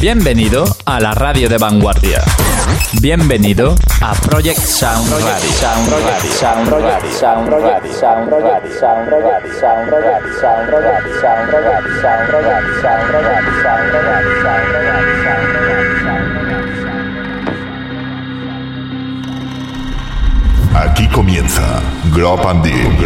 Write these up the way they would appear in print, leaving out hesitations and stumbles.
Bienvenido a la radio de Vanguardia. Bienvenido a Project Sound Radio. Aquí comienza Groovy and Deep.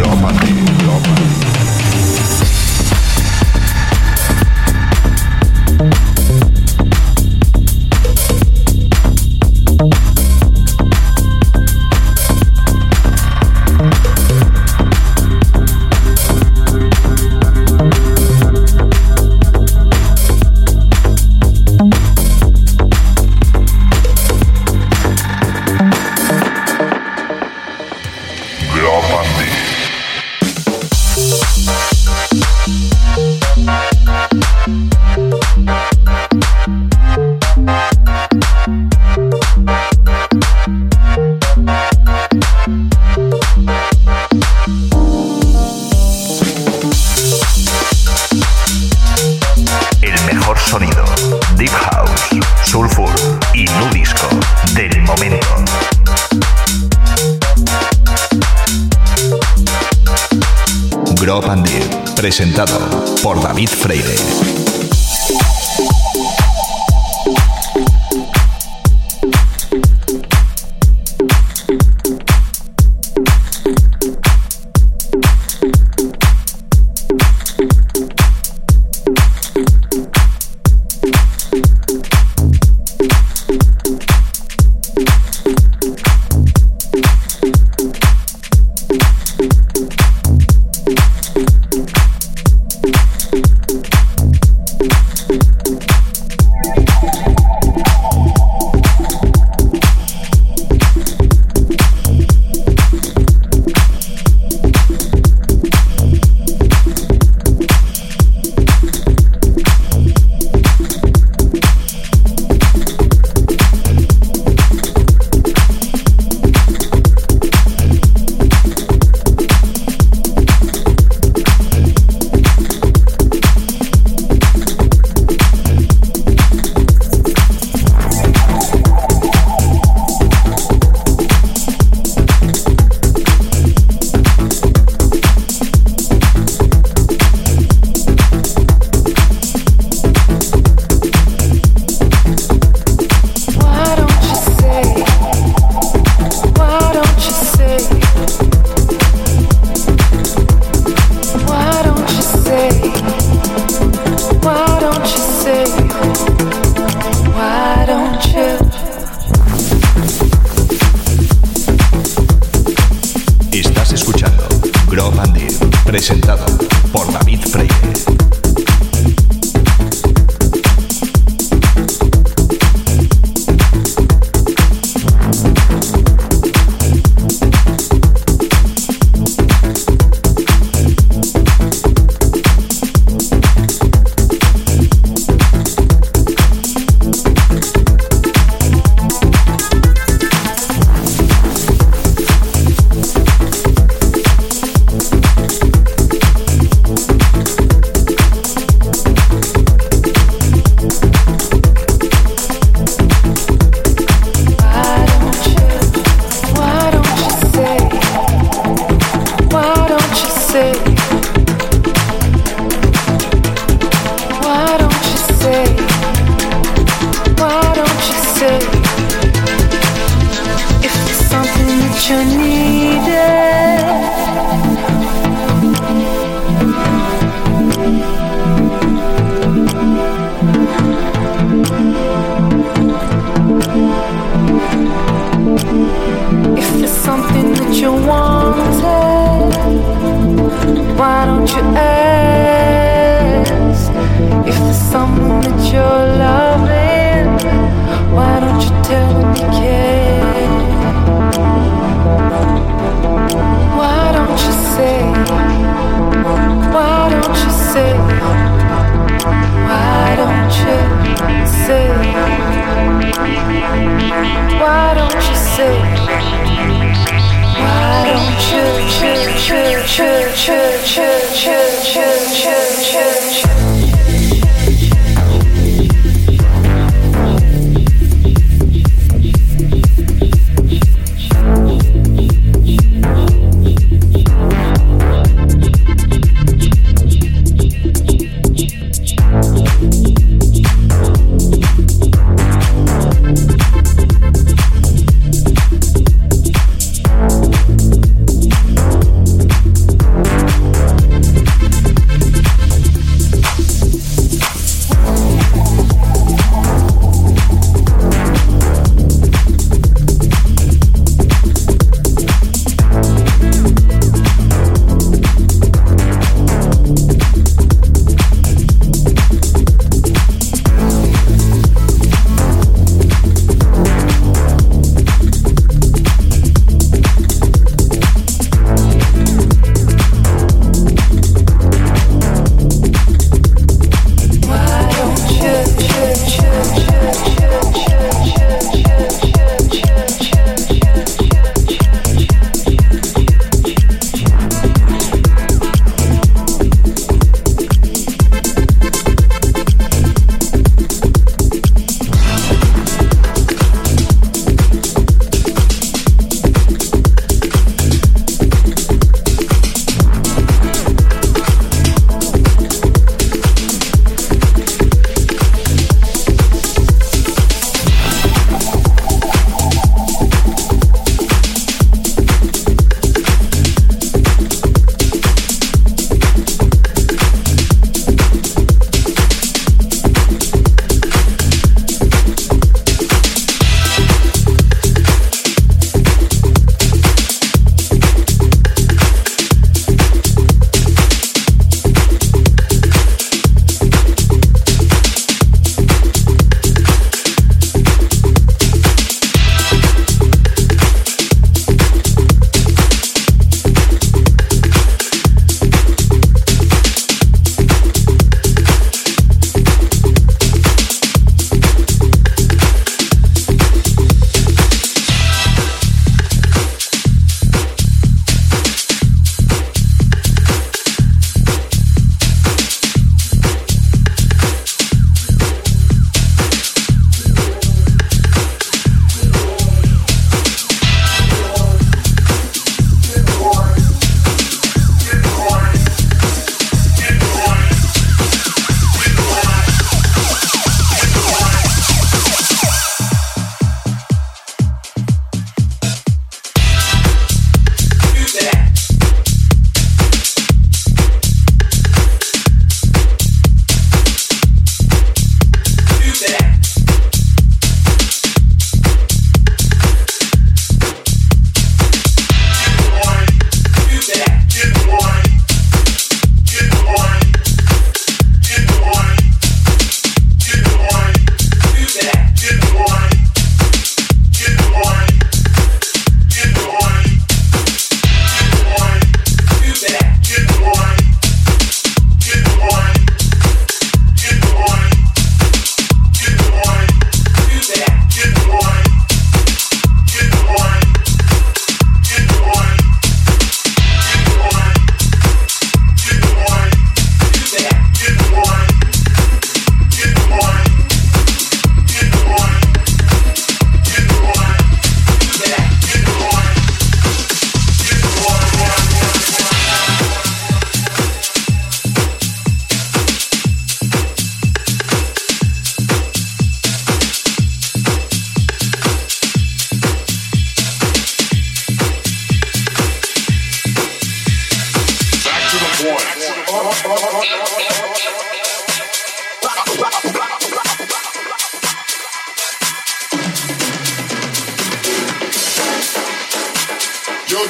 Presentado por David Freire.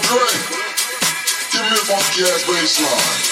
great. Give me a funky ass bassline.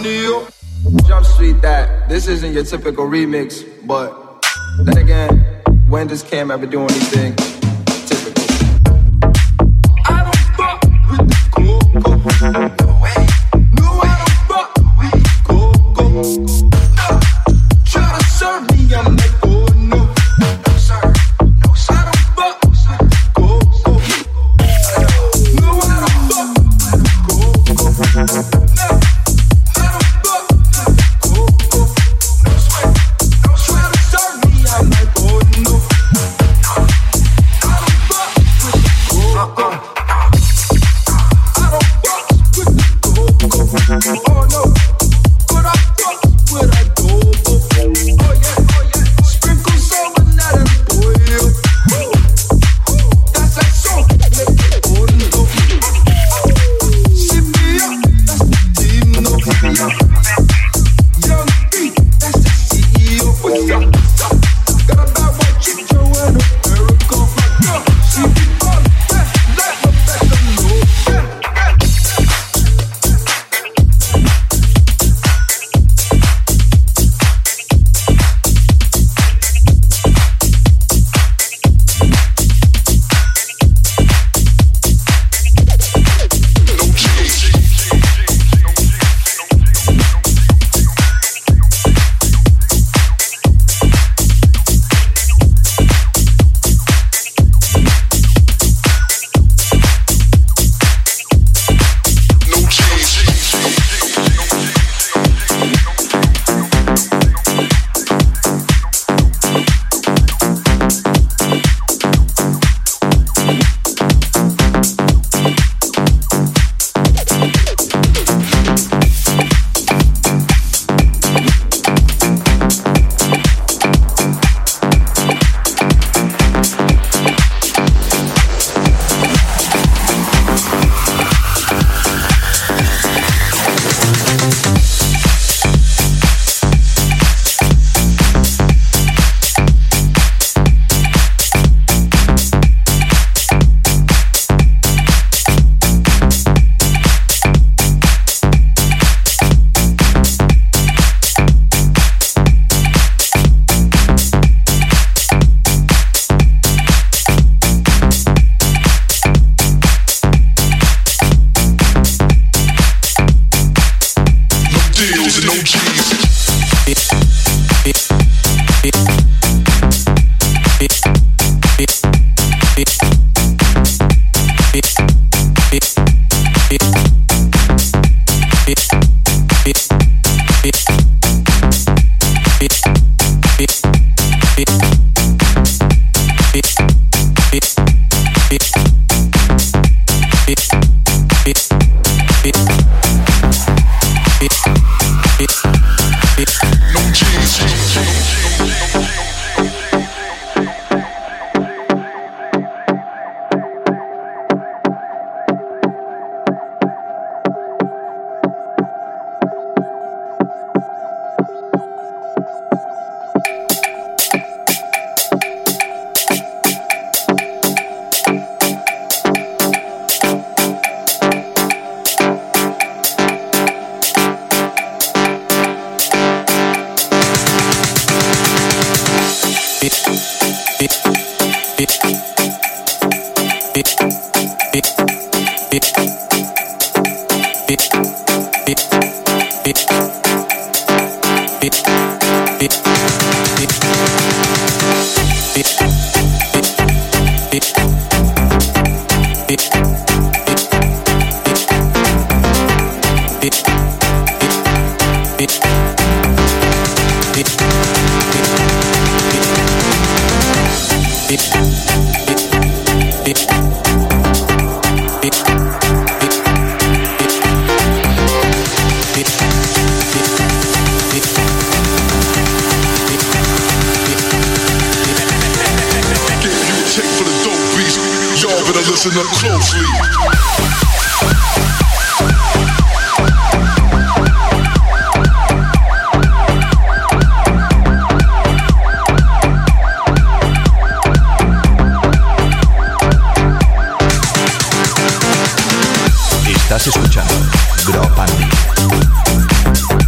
on to you. Jump Street that. This isn't your typical remix, but then again, when does Cam ever do anything typical? I don't fuck with the cool. No way. No, I don't fuck with the cool. Try to serve me, I'm like, oh no. No sir, no sir. I don't fuck with the cool. No, I don't fuck with the cool. Estás escuchando Groovy and Deep.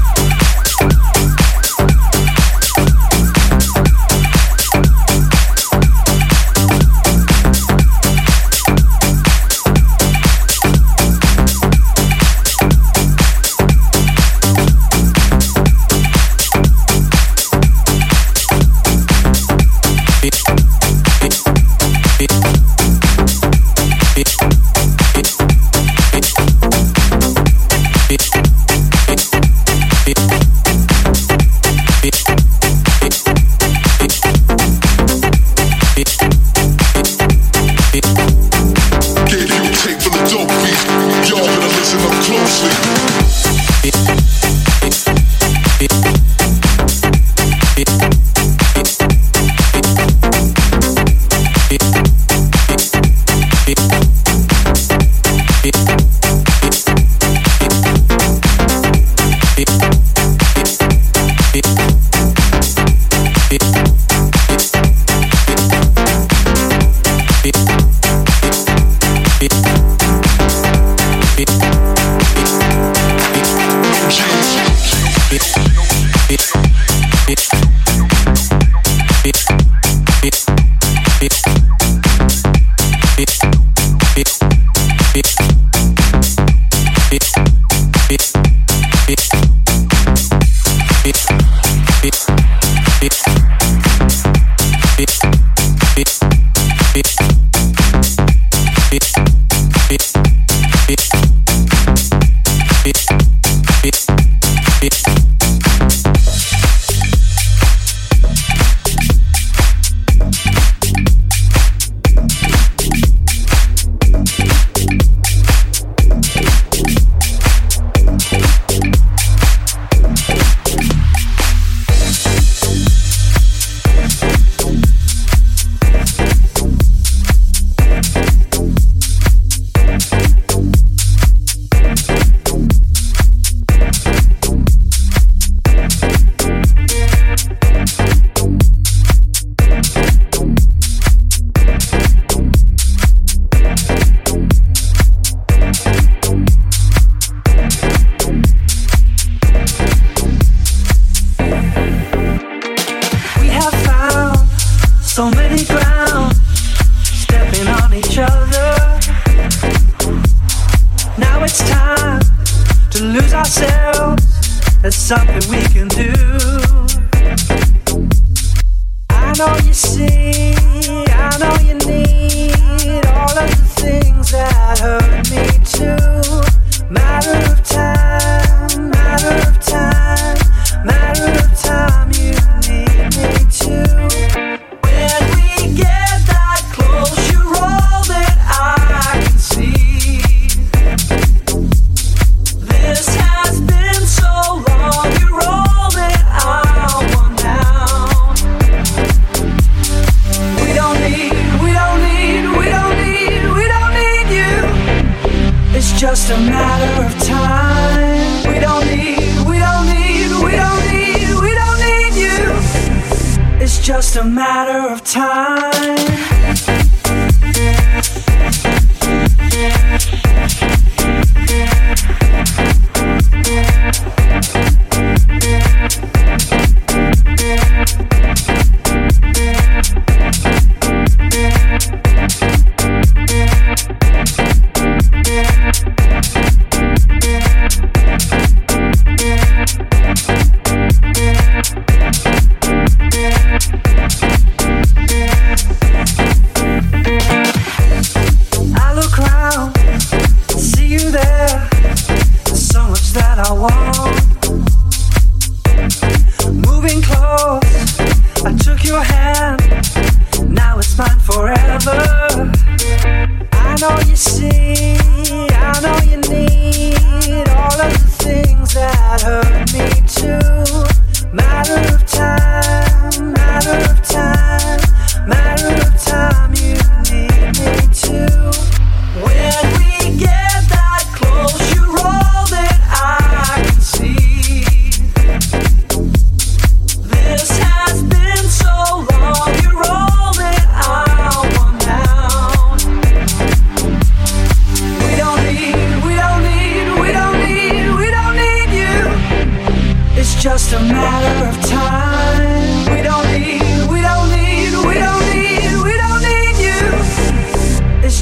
common ground, stepping on each other. Now it's time to lose ourselves. There's something we can do. I know you see, I know you need all of the things that hurt me too. Matter of time, matter of time, matter of time. You need me too. When we get that close, you roll it, I can see. This has been so long, you roll it, I want down. We don't need you. It's just a matter of time. We don't need you. It's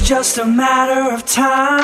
just a matter of time.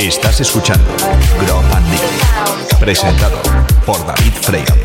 Estás escuchando Groovy and Deep, presentado por David Freire.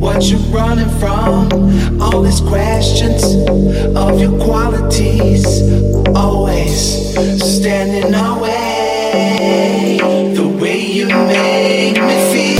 what you're running from, all these questions of your qualities, always standing our way, the way you make me feel.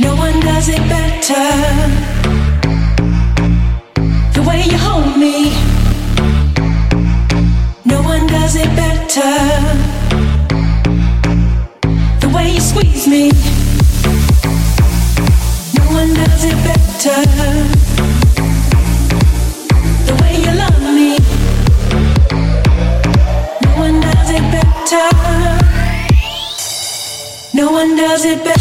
No one one does it better. The way you hold me, no one does it better. The way you squeeze me, no one does it better. The way you love me, no one does it better. No one does it better.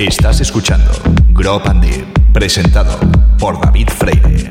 Estás escuchando Groovy and Deep, presentado por David Freire.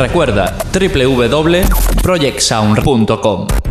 Recuerda www.projectsound.com.